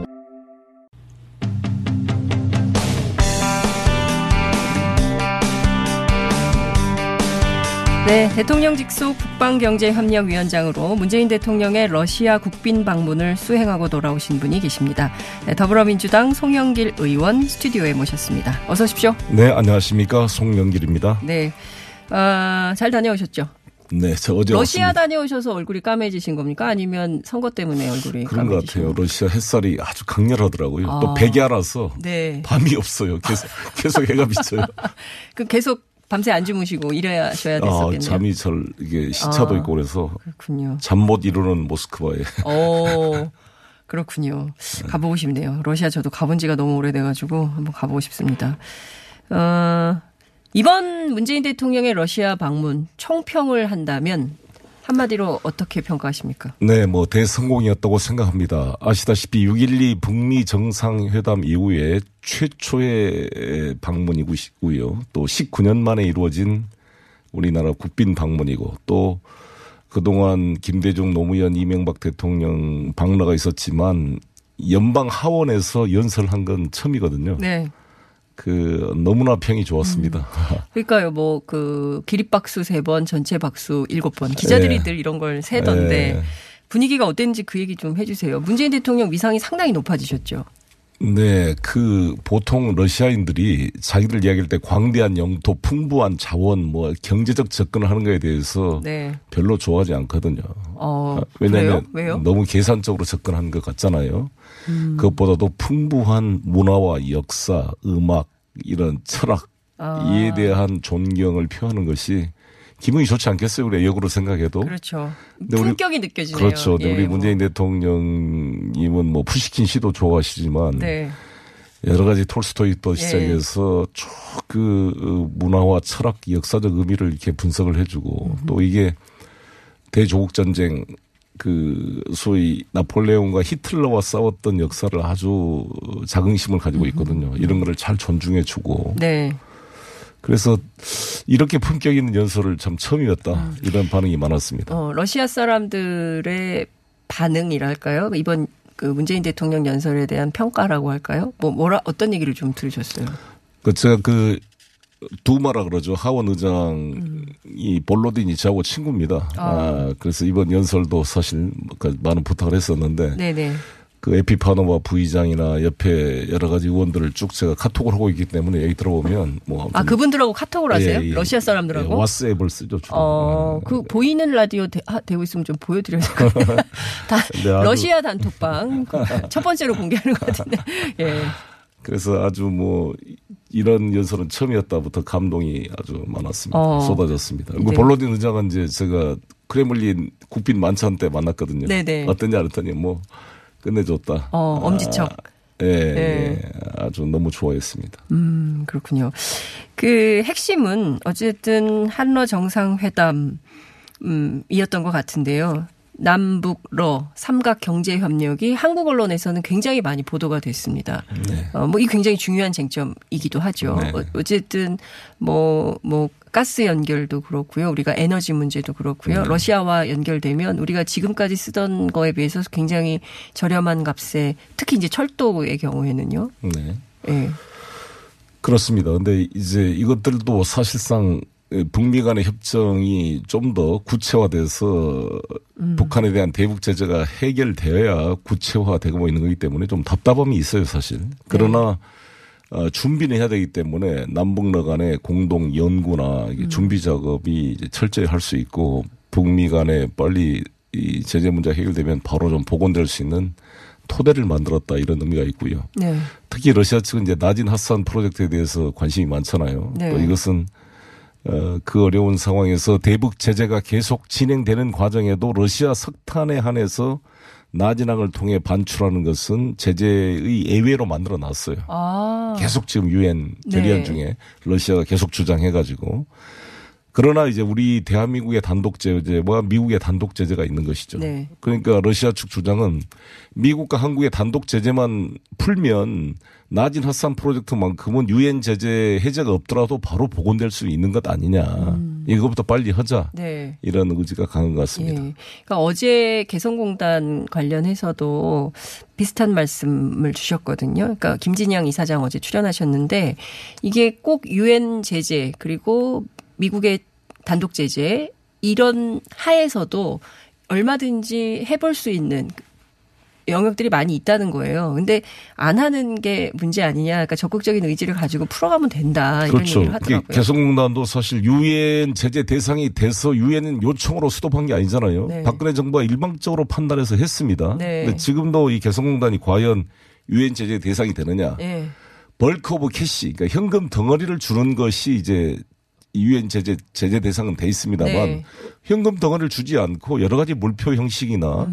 네, 대통령 직속 국방경제협력위원장으로 문재인 대통령의 러시아 국빈 방문을 수행하고 돌아오신 분이 계십니다. 네, 더불어민주당 송영길 의원 스튜디오에 모셨습니다. 어서 오십시오. 네, 안녕하십니까. 송영길입니다. 네, 잘 다녀오셨죠? 네, 저 어제 러시아 왔습니다. 다녀오셔서 얼굴이 까매지신 겁니까? 아니면 선거 때문에 얼굴이 그런 것 같아요. 러시아 햇살이 아주 강렬하더라고요. 아. 또 백야라서 네. 밤이 없어요. 계속 해가 비쳐요. 그 계속 밤새 안 주무시고 일하셔야 됐었겠네요. 잠이 잘 이게 시차도 있고 그래서 그렇군요. 잠 못 이루는 모스크바에. 그렇군요. 가보고 싶네요. 러시아 저도 가본 지가 너무 오래돼가지고 한번 가보고 싶습니다. 이번 문재인 대통령의 러시아 방문 총평을 한다면 한마디로 어떻게 평가하십니까? 네, 뭐 대성공이었다고 생각합니다. 아시다시피 6.12 북미 정상회담 이후에 최초의 방문이고요. 또 19년 만에 이루어진 우리나라 국빈 방문이고 또 그동안 김대중, 노무현, 이명박 대통령 방라가 있었지만 연방 하원에서 연설한 건 처음이거든요. 네. 너무나 평이 좋았습니다. 그러니까요, 기립박수 3번, 전체 박수 7번. 기자들이 늘 이런 걸 세던데 분위기가 어땠는지 그 얘기 좀 해주세요. 문재인 대통령 위상이 상당히 높아지셨죠? 네, 보통 러시아인들이 자기들 이야기할 때 광대한 영토, 풍부한 자원, 경제적 접근을 하는 거에 대해서 별로 좋아하지 않거든요. 왜냐하면 왜요? 너무 계산적으로 접근한 것 같잖아요. 그것보다도 풍부한 문화와 역사, 음악, 이런 철학, 이에 대한 존경을 표하는 것이 기분이 좋지 않겠어요? 우리 역으로 생각해도. 그렇죠. 품격이 느껴지네요. 그렇죠. 근데 우리 문재인 대통령님은 푸시킨 씨도 좋아하시지만 여러 가지 톨스토이부터 시작해서 쭉 문화와 철학, 역사적 의미를 이렇게 분석을 해주고 또 이게 대조국 전쟁 소위 나폴레옹과 히틀러와 싸웠던 역사를 아주 자긍심을 가지고 있거든요. 이런 거를 잘 존중해주고. 네. 그래서 이렇게 품격 있는 연설을 참 처음이었다. 이런 반응이 많았습니다. 러시아 사람들의 반응이랄까요? 이번 문재인 대통령 연설에 대한 평가라고 할까요? 어떤 얘기를 좀 들으셨어요? 제가 두마라 그러죠. 하원 의장이 볼로딘이 저하고 친구입니다. 그래서 이번 연설도 사실 많은 부탁을 했었는데 네네. 에피파노와 부의장이나 옆에 여러 가지 의원들을 쭉 제가 카톡을 하고 있기 때문에 얘기 들어보면 그분들하고 카톡을 하세요? 러시아 사람들하고? 왓스앱을 쓰죠. 주로. 보이는 라디오 되고 있으면 좀 보여드려야 될 것 같아요. 러시아 단톡방 첫 번째로 공개하는 것 같은데. 예. 그래서 아주 이런 연설은 처음이었다부터 감동이 아주 많았습니다. 쏟아졌습니다. 그리고 볼로딘 의장은 이제 제가 크레믈린 국빈 만찬 때 만났거든요. 네네. 어땠냐 그랬더니 끝내줬다. 엄지척. 아주 너무 좋아했습니다. 그렇군요. 핵심은 어쨌든 한러 정상회담, 이었던 것 같은데요. 남북러 삼각경제협력이 한국 언론에서는 굉장히 많이 보도가 됐습니다. 네. 이 굉장히 중요한 쟁점이기도 하죠. 네. 어쨌든 가스 연결도 그렇고요. 우리가 에너지 문제도 그렇고요. 네. 러시아와 연결되면 우리가 지금까지 쓰던 거에 비해서 굉장히 저렴한 값에 특히 이제 철도의 경우에는요. 네. 네. 그렇습니다. 근데 이제 이것들도 사실상 북미 간의 협정이 좀 더 구체화돼서 북한에 대한 대북 제재가 해결되어야 구체화되고 있는 거기 때문에 좀 답답함이 있어요, 사실. 그러나 준비는 해야 되기 때문에 남북러 간의 공동 연구나 준비 작업이 이제 철저히 할 수 있고 북미 간에 빨리 이 제재 문제가 해결되면 바로 좀 복원될 수 있는 토대를 만들었다 이런 의미가 있고요. 네. 특히 러시아 측은 이제 나진 핫산 프로젝트에 대해서 관심이 많잖아요. 네. 또 이것은 그 어려운 상황에서 대북 제재가 계속 진행되는 과정에도 러시아 석탄에 한해서 나진항을 통해 반출하는 것은 제재의 예외로 만들어 놨어요. 계속 지금 유엔 결의안 중에 러시아가 계속 주장해가지고 그러나 이제 우리 대한민국의 단독 제재와 미국의 단독 제재가 있는 것이죠. 네. 그러니까 러시아 측 주장은 미국과 한국의 단독 제재만 풀면 나진 핫산 프로젝트만큼은 유엔 제재 해제가 없더라도 바로 복원될 수 있는 것 아니냐. 이거부터 빨리 하자. 네. 이런 의지가 강한 것 같습니다. 네. 그러니까 어제 개성공단 관련해서도 비슷한 말씀을 주셨거든요. 그러니까 김진양 이사장 어제 출연하셨는데 이게 꼭 유엔 제재 그리고 미국의 단독 제재 이런 하에서도 얼마든지 해볼 수 있는 영역들이 많이 있다는 거예요. 근데 안 하는 게 문제 아니냐. 그러니까 적극적인 의지를 가지고 풀어가면 된다. 이런 그렇죠. 얘기를 하더라고요. 개성공단도 사실 유엔 제재 대상이 돼서 유엔은 요청으로 수도한 게 아니잖아요. 네. 박근혜 정부가 일방적으로 판단해서 했습니다. 네. 근데 지금도 이 개성공단이 과연 유엔 제재 대상이 되느냐. 네. 벌크 오브 캐시, 그러니까 현금 덩어리를 주는 것이 이제 유엔 제재 대상은 돼 있습니다만 네. 현금 덩어리를 주지 않고 여러 가지 물표 형식이나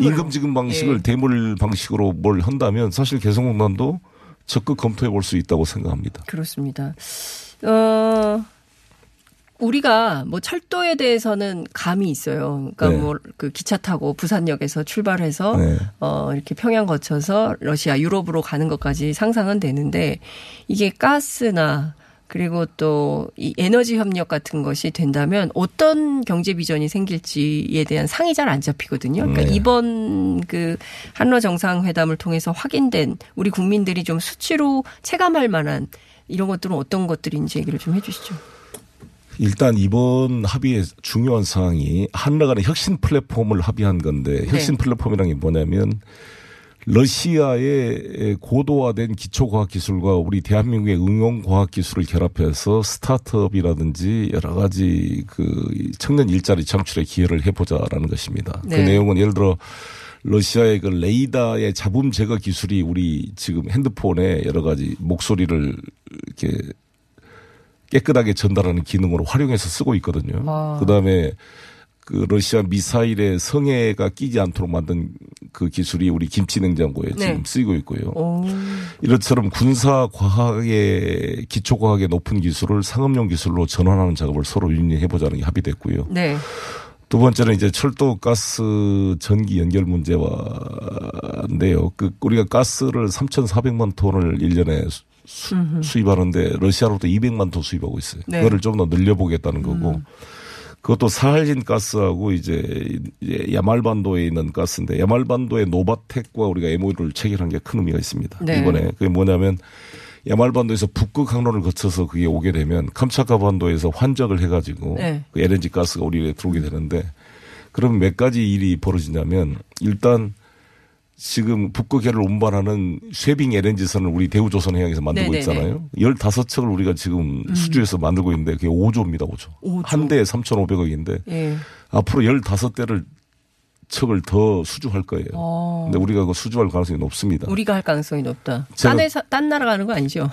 임금 지급 방식을 네. 대물 방식으로 뭘 한다면 사실 개성공단도 적극 검토해 볼 수 있다고 생각합니다. 그렇습니다. 우리가 뭐 철도에 대해서는 감이 있어요. 그러니까 네. 뭐 그 기차 타고 부산역에서 출발해서 네. 이렇게 평양 거쳐서 러시아 유럽으로 가는 것까지 상상은 되는데 이게 가스나 그리고 또 이 에너지 협력 같은 것이 된다면 어떤 경제 비전이 생길지에 대한 상이 잘 안 잡히거든요. 그러니까 네. 이번 그 한러 정상회담을 통해서 확인된 우리 국민들이 좀 수치로 체감할 만한 이런 것들은 어떤 것들인지 얘기를 좀 해 주시죠. 일단 이번 합의의 중요한 사항이 한러 간의 혁신 플랫폼을 합의한 건데 혁신 네. 플랫폼이란 게 뭐냐면 러시아의 고도화된 기초과학기술과 우리 대한민국의 응용과학기술을 결합해서 스타트업이라든지 여러 가지 그 청년 일자리 창출의 기회를 해보자라는 것입니다. 네. 그 내용은 예를 들어 러시아의 그 레이더의 잡음 제거 기술이 우리 지금 핸드폰에 여러 가지 목소리를 이렇게 깨끗하게 전달하는 기능으로 활용해서 쓰고 있거든요. 와. 그다음에 그 러시아 미사일의 성에가 끼지 않도록 만든 그 기술이 우리 김치냉장고에 네. 지금 쓰이고 있고요. 오. 이것처럼 군사과학의 기초과학의 높은 기술을 상업용 기술로 전환하는 작업을 서로 윤리해보자는 게 합의됐고요. 네. 두 번째는 이제 철도 가스 전기 연결 문제인데요. 우리가 가스를 3,400만 톤을 1년에 수입하는데 러시아로부터 200만 톤 수입하고 있어요. 네. 그거를 좀 더 늘려보겠다는 거고. 그것도 사할린 가스하고 이제 야말반도에 있는 가스인데 야말반도의 노바텍과 우리가 MOU를 체결한 게 큰 의미가 있습니다. 네. 이번에 그게 뭐냐면 야말반도에서 북극 항로를 거쳐서 그게 오게 되면 캄차카반도에서 환적을 해가지고 네. 그 LNG 가스가 우리에 들어오게 되는데 그럼 몇 가지 일이 벌어지냐면 일단 지금 북극해를 운반하는 쉐빙 LNG선을 우리 대우조선해양에서 만들고 네네네. 있잖아요. 15척을 우리가 지금 수주해서 만들고 있는데 그게 5조입니다. 5조. 한 대에 3,500억인데 예. 앞으로 15대를 척을 더 수주할 거예요. 근데 우리가 그 수주할 가능성이 높습니다. 우리가 할 가능성이 높다. 딴 나라 가는 거 아니죠?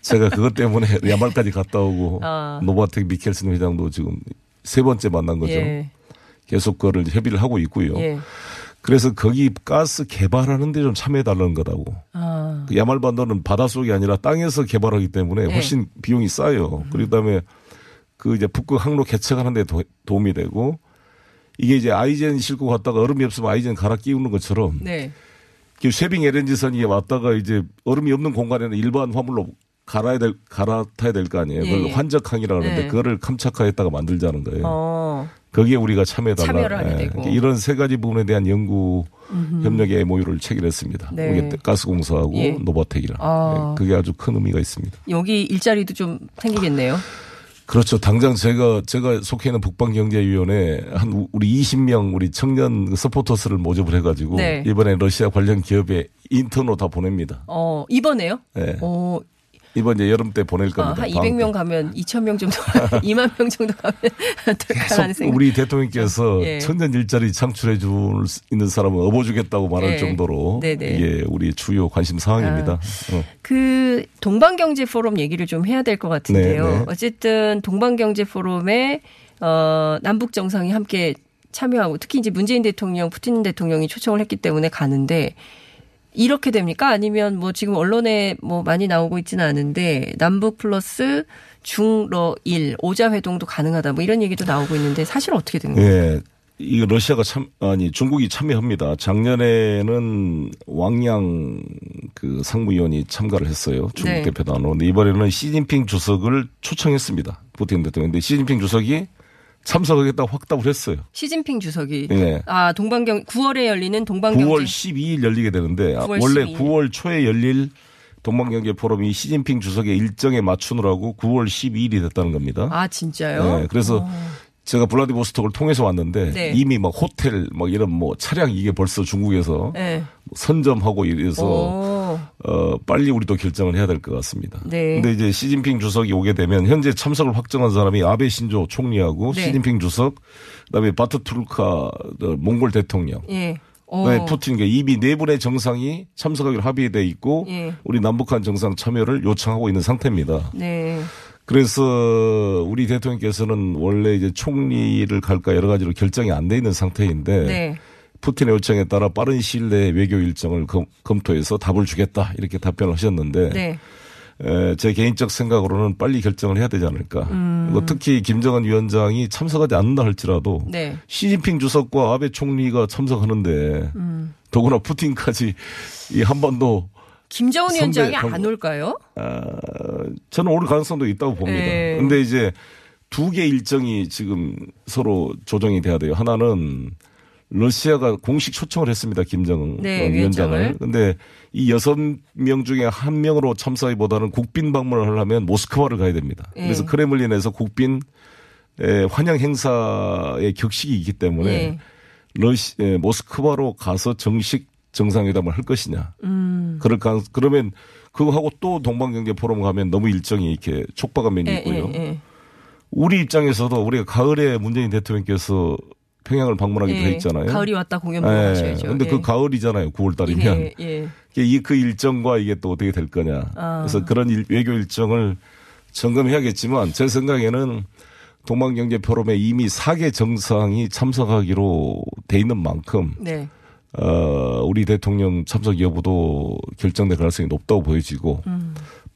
제가 그것 때문에 야말까지 갔다 오고 노바텍 미켈슨 회장도 지금 세 번째 만난 거죠. 예. 계속 그거를 협의를 하고 있고요. 예. 그래서 거기 가스 개발하는 데 좀 참여해달라는 거라고. 그 야말반도는 바닷속이 아니라 땅에서 개발하기 때문에 훨씬 네. 비용이 싸요. 그리고 그다음에 그 이제 북극 항로 개척하는 데 도움이 되고 이게 이제 아이젠 싣고 갔다가 얼음이 없으면 아이젠 갈아 끼우는 것처럼 네. 그 쉐빙 LNG선이 왔다가 이제 얼음이 없는 공간에는 일반 화물로 갈아타야 될 거 아니에요. 예. 그걸 환적항이라고 하는데 네. 그거를 캄차카에다가 만들자는 거예요. 거기에 우리가 참여해달라. 네. 이런 세 가지 부분에 대한 연구 협력의 MOU를 체결했습니다. 네. 가스공사하고 예. 노바텍이랑. 네. 그게 아주 큰 의미가 있습니다. 여기 일자리도 좀 생기겠네요. 그렇죠. 당장 제가 속해 있는 북방경제위원회 한 우리 20명 우리 청년 서포터스를 모집을 해가지고 네. 이번에 러시아 관련 기업에 인턴으로 다 보냅니다. 이번에요? 네. 이번 이제 여름 때 보낼 겁니다. 한 200명 가면 2,000명 정도, 2만 명 정도 가면 계속 우리 대통령께서 예. 천년 일자리 창출해 줄 수 있는 사람은 업어주겠다고 말할 예. 정도로 이게 우리 주요 관심 사항입니다. 그 동방경제 포럼 얘기를 좀 해야 될 것 같은데요. 네네. 어쨌든 동방경제 포럼에 남북 정상이 함께 참여하고 특히 이제 문재인 대통령, 푸틴 대통령이 초청을 했기 때문에 가는데 이렇게 됩니까? 아니면 뭐 지금 언론에 뭐 많이 나오고 있지는 않은데 남북 플러스 중러일 5자 회동도 가능하다 뭐 이런 얘기도 나오고 있는데 사실 어떻게 된 거예요? 예. 이거 러시아가 중국이 참여합니다. 작년에는 왕양 그 상무위원이 참가를 했어요. 중국 네. 대표도 안 오는데 이번에는 시진핑 주석을 초청했습니다. 푸틴 대통령. 근데 시진핑 주석이 참석하겠다고 확답을 했어요. 시진핑 주석이. 네. 아, 동방경 9월에 열리는 동방경 9월 12일 열리게 되는데 9월 원래 12일. 9월 초에 열릴 동방경제 포럼이 시진핑 주석의 일정에 맞추느라고 9월 12일이 됐다는 겁니다. 아, 진짜요? 네. 그래서 제가 블라디보스톡을 통해서 왔는데 네. 이미 막 호텔 막 이런 뭐 차량 이게 벌써 중국에서 네. 선점하고 이래서 빨리 우리도 결정을 해야 될 것 같습니다. 그런데 네. 이제 시진핑 주석이 오게 되면 현재 참석을 확정한 사람이 아베 신조 총리하고 네. 시진핑 주석 그다음에 바투투르카 몽골 대통령. 네. 네, 푸틴 이미 네 분의 정상이 참석하기로 합의돼 있고 네. 우리 남북한 정상 참여를 요청하고 있는 상태입니다. 네. 그래서 우리 대통령께서는 원래 이제 총리를 갈까 여러 가지로 결정이 안 돼 있는 상태인데 네. 푸틴의 요청에 따라 빠른 시일 내에 외교 일정을 검토해서 답을 주겠다 이렇게 답변을 하셨는데 네. 제 개인적 생각으로는 빨리 결정을 해야 되지 않을까. 특히 김정은 위원장이 참석하지 않는다 할지라도 네. 시진핑 주석과 아베 총리가 참석하는데 더구나 푸틴까지 이 한반도 김정은 위원장이 안 올까요? 저는 올 가능성도 있다고 봅니다. 그런데 이제 두 개 일정이 지금 서로 조정이 돼야 돼요. 하나는 러시아가 공식 초청을 했습니다. 김정은 네, 위원장을. 그런데 이 6명 중에 1명으로 참석하기보다는 국빈 방문을 하려면 모스크바를 가야 됩니다. 그래서 크렘린에서 국빈 환영 행사의 격식이 있기 때문에 모스크바로 가서 정식 정상회담을 할 것이냐. 그럴까? 그러면 그거하고 또 동방경제 포럼 가면 너무 일정이 이렇게 촉박한 면이 있고요. 우리 입장에서도 우리가 가을에 문재인 대통령께서 평양을 방문하기도 했잖아요. 가을이 왔다 공연 보러 가셔야죠. 그런데 그 가을이잖아요. 9월 달이면. 그 일정과 이게 또 어떻게 될 거냐. 그래서 그런 외교 일정을 점검해야겠지만 제 생각에는 동방경제 포럼에 이미 4개 정상이 참석하기로 돼 있는 만큼 우리 대통령 참석 여부도 결정될 가능성이 높다고 보여지고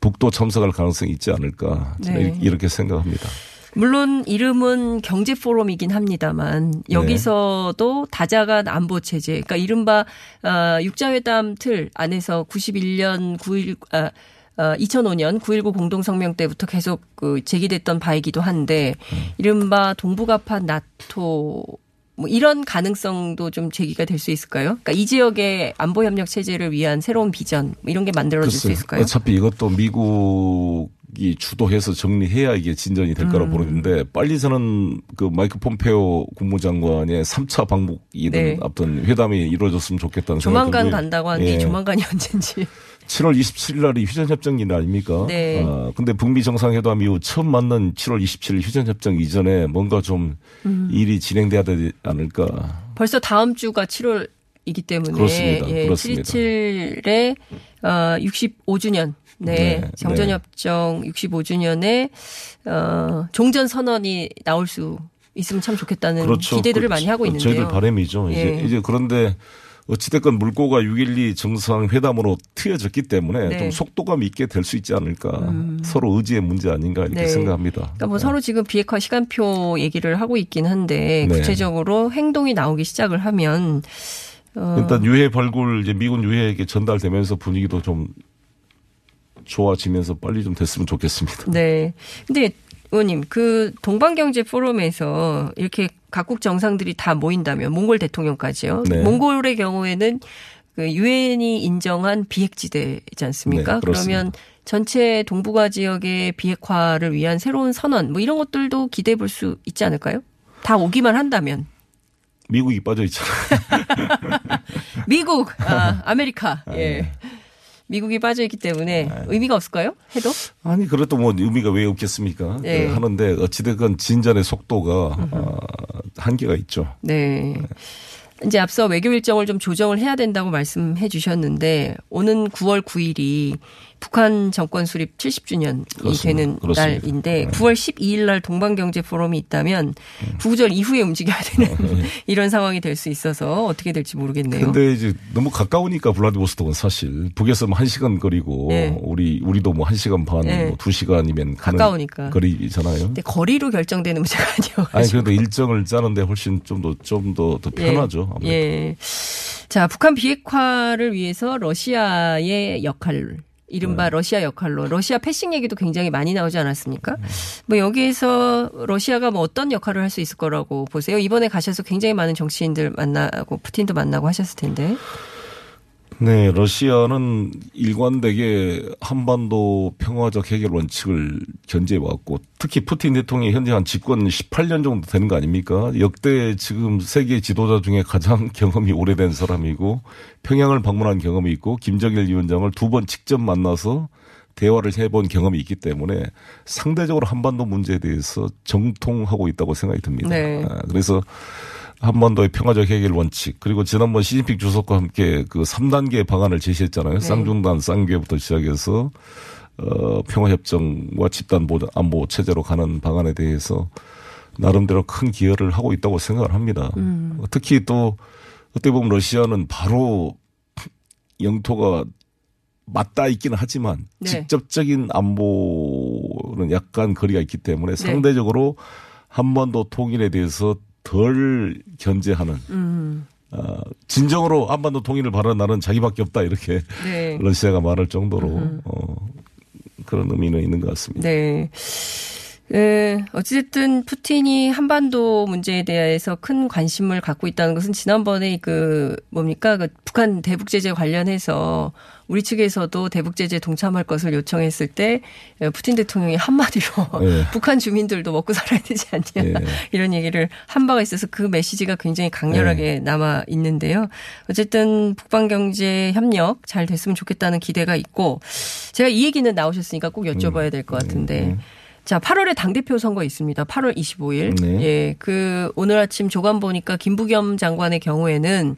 북도 참석할 가능성이 있지 않을까 저는 이렇게 생각합니다. 물론 이름은 경제 포럼이긴 합니다만 여기서도 다자간 안보 체제, 그러니까 이른바 육자회담 틀 안에서 2005년 9.19 공동성명 때부터 계속 제기됐던 바이기도 한데 이른바 동북아판 나토 뭐 이런 가능성도 좀 제기가 될 수 있을까요? 그러니까 이 지역의 안보 협력 체제를 위한 새로운 비전 이런 게 만들어질 수 있을까요? 어차피 이것도 미국이 주도해서 정리해야 이게 진전이 될 거라고 보는데 빨리 저는 그 마이크 폼페오 국무장관의 3차 방북이든 앞든 회담이 이루어졌으면 좋겠다는 생각이 조만간 간다고 하는데 조만간이 언젠지. 7월 27일 날이 휴전협정일 아닙니까? 네. 근데 북미 정상회담 이후 처음 만난 7월 27일 휴전협정 이전에 뭔가 좀 일이 진행돼야 되지 않을까. 벌써 다음 주가 7월이기 때문에. 그렇습니다. 예, 그렇습니다. 7.27의 65주년. 네. 정전협정 65주년에 종전선언이 나올 수 있으면 참 좋겠다는 기대들을 많이 하고 있는데요. 저희들 바람이죠. 이제 그런데. 어찌됐건 물꼬가 6.12 정상회담으로 트여졌기 때문에 좀 속도감 있게 될 수 있지 않을까. 서로 의지의 문제 아닌가 이렇게 생각합니다. 그러니까 뭐 서로 지금 비핵화 시간표 얘기를 하고 있긴 한데 구체적으로 행동이 나오기 시작을 하면. 일단 유해 발굴 이제 미군 유해에게 전달되면서 분위기도 좀 좋아지면서 빨리 좀 됐으면 좋겠습니다. 네. 근데 의원님 그 동방경제 포럼에서 이렇게 각국 정상들이 다 모인다면 몽골 대통령까지요. 몽골의 경우에는 그 유엔이 인정한 비핵지대이지 않습니까? 그러면 전체 동북아 지역의 비핵화를 위한 새로운 선언 뭐 이런 것들도 기대해 볼 수 있지 않을까요? 다 오기만 한다면. 미국이 빠져 있잖아요. 미국, 아메리카. 예. 미국이 빠져있기 때문에 의미가 없을까요? 해도? 아니, 그래도 뭐 의미가 왜 없겠습니까? 하는데 어찌됐건 진전의 속도가 한계가 있죠. 네. 이제 앞서 외교 일정을 좀 조정을 해야 된다고 말씀해 주셨는데 오는 9월 9일이 북한 정권 수립 70주년이 되는 날인데 9월 12일 날 동방경제포럼이 있다면 구구절 이후에 움직여야 되는 이런 상황이 될 수 있어서 어떻게 될지 모르겠네요. 근데 이제 너무 가까우니까 블라디보스토크는 사실 북에서 뭐 1시간 거리고 네. 우리도 뭐 1시간 반, 네. 뭐 2시간이면 가까우니까 거리잖아요. 근데 거리로 결정되는 문제가 아니어가지고. 아니 그래도 일정을 짜는데 훨씬 좀 더 편하죠. 예. 예. 자, 북한 비핵화를 위해서 러시아의 역할, 이른바 러시아 역할로 러시아 패싱 얘기도 굉장히 많이 나오지 않았습니까? 뭐 여기에서 러시아가 뭐 어떤 역할을 할 수 있을 거라고 보세요? 이번에 가셔서 굉장히 많은 정치인들 만나고 푸틴도 만나고 하셨을 텐데. 네, 러시아는 일관되게 한반도 평화적 해결 원칙을 견제해왔고 특히 푸틴 대통령이 현재 한 집권 18년 정도 되는 거 아닙니까? 역대 지금 세계 지도자 중에 가장 경험이 오래된 사람이고 평양을 방문한 경험이 있고 김정일 위원장을 2번 직접 만나서 대화를 해본 경험이 있기 때문에 상대적으로 한반도 문제에 대해서 정통하고 있다고 생각이 듭니다. 네. 그래서 한반도의 평화적 해결 원칙 그리고 지난번 시진핑 주석과 함께 그 3단계 방안을 제시했잖아요. 네. 쌍중단, 쌍교부터 시작해서 평화협정과 집단 안보 체제로 가는 방안에 대해서 나름대로 큰 기여를 하고 있다고 생각을 합니다. 특히 또 어떻게 보면 러시아는 바로 영토가 맞닿아 있기는 하지만 네. 직접적인 안보는 약간 거리가 있기 때문에 상대적으로 네. 한반도 통일에 대해서 덜 견제하는 진정으로 한반도 통일을 바라는 나는 자기밖에 없다 이렇게 네. 러시아가 말할 정도로 그런 의미는 있는 것 같습니다. 네. 어쨌든 푸틴이 한반도 문제에 대해서 큰 관심을 갖고 있다는 것은 지난번에 그 북한 대북 제재 관련해서 우리 측에서도 대북 제재에 동참할 것을 요청했을 때 푸틴 대통령이 한마디로 네. 북한 주민들도 먹고 살아야 되지 않냐 네. 이런 얘기를 한 바가 있어서 그 메시지가 굉장히 강렬하게 네. 남아 있는데요. 어쨌든 북방 경제 협력 잘 됐으면 좋겠다는 기대가 있고 제가 이 얘기는 나오셨으니까 꼭 여쭤봐야 될 것 같은데. 자, 8월에 당대표 선거 있습니다. 8월 25일. 네. 예. 오늘 아침 조간 보니까 김부겸 장관의 경우에는,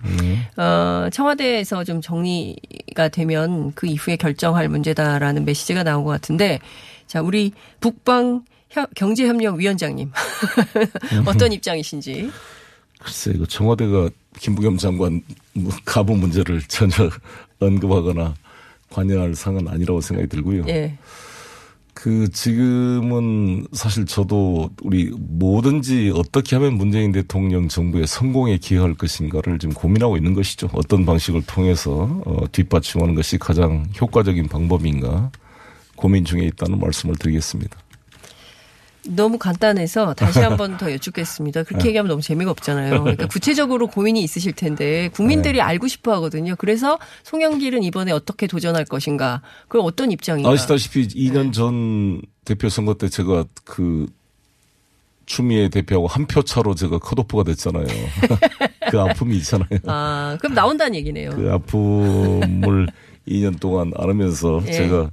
청와대에서 좀 정리가 되면 그 이후에 결정할 문제다라는 메시지가 나온 것 같은데, 자, 우리 북방 경제협력위원장님. 어떤 입장이신지. 글쎄, 이거 청와대가 김부겸 장관 가부 문제를 전혀 언급하거나 관여할 상은 아니라고 생각이 들고요. 예. 지금은 사실 저도 우리 뭐든지 어떻게 하면 문재인 대통령 정부의 성공에 기여할 것인가를 지금 고민하고 있는 것이죠. 어떤 방식을 통해서 뒷받침하는 것이 가장 효과적인 방법인가 고민 중에 있다는 말씀을 드리겠습니다. 너무 간단해서 다시 한 번 더 여쭙겠습니다. 그렇게 얘기하면 너무 재미가 없잖아요. 그러니까 구체적으로 고민이 있으실 텐데 국민들이 네. 알고 싶어 하거든요. 그래서 송영길은 이번에 어떻게 도전할 것인가. 그럼 어떤 입장인가. 아시다시피 2년 전 대표 선거 때 제가 추미애 대표하고 한 표 차로 제가 컷오프가 됐잖아요. 그 아픔이 있잖아요. 아, 그럼 나온다는 얘기네요. 그 아픔을 2년 동안 안으면서 네. 제가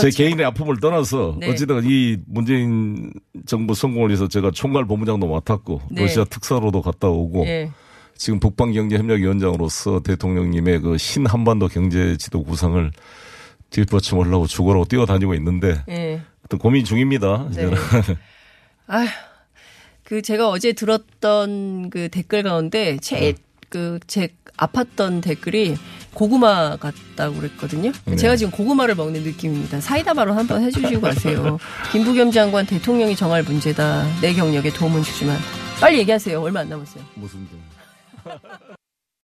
제 개인의 아픔을 떠나서 네. 어찌든 이 문재인 정부 성공을 위해서 제가 총괄 본부장도 맡았고 네. 러시아 특사로도 갔다 오고 네. 지금 북방경제협력위원장으로서 대통령님의 그 신한반도 경제지도 구상을 뒷받침하려고 죽어라고 뛰어다니고 있는데 네. 또 고민 중입니다. 네. 아휴, 제가 어제 들었던 그 댓글 가운데 제 아팠던 댓글이 고구마 같다고 그랬거든요. 네. 제가 지금 고구마를 먹는 느낌입니다. 사이다 발언 한번 해주시고 가세요. 김부겸 장관 대통령이 정할 문제다. 내 경력에 도움은 주지만. 빨리 얘기하세요. 얼마 안 남았어요. 무슨 경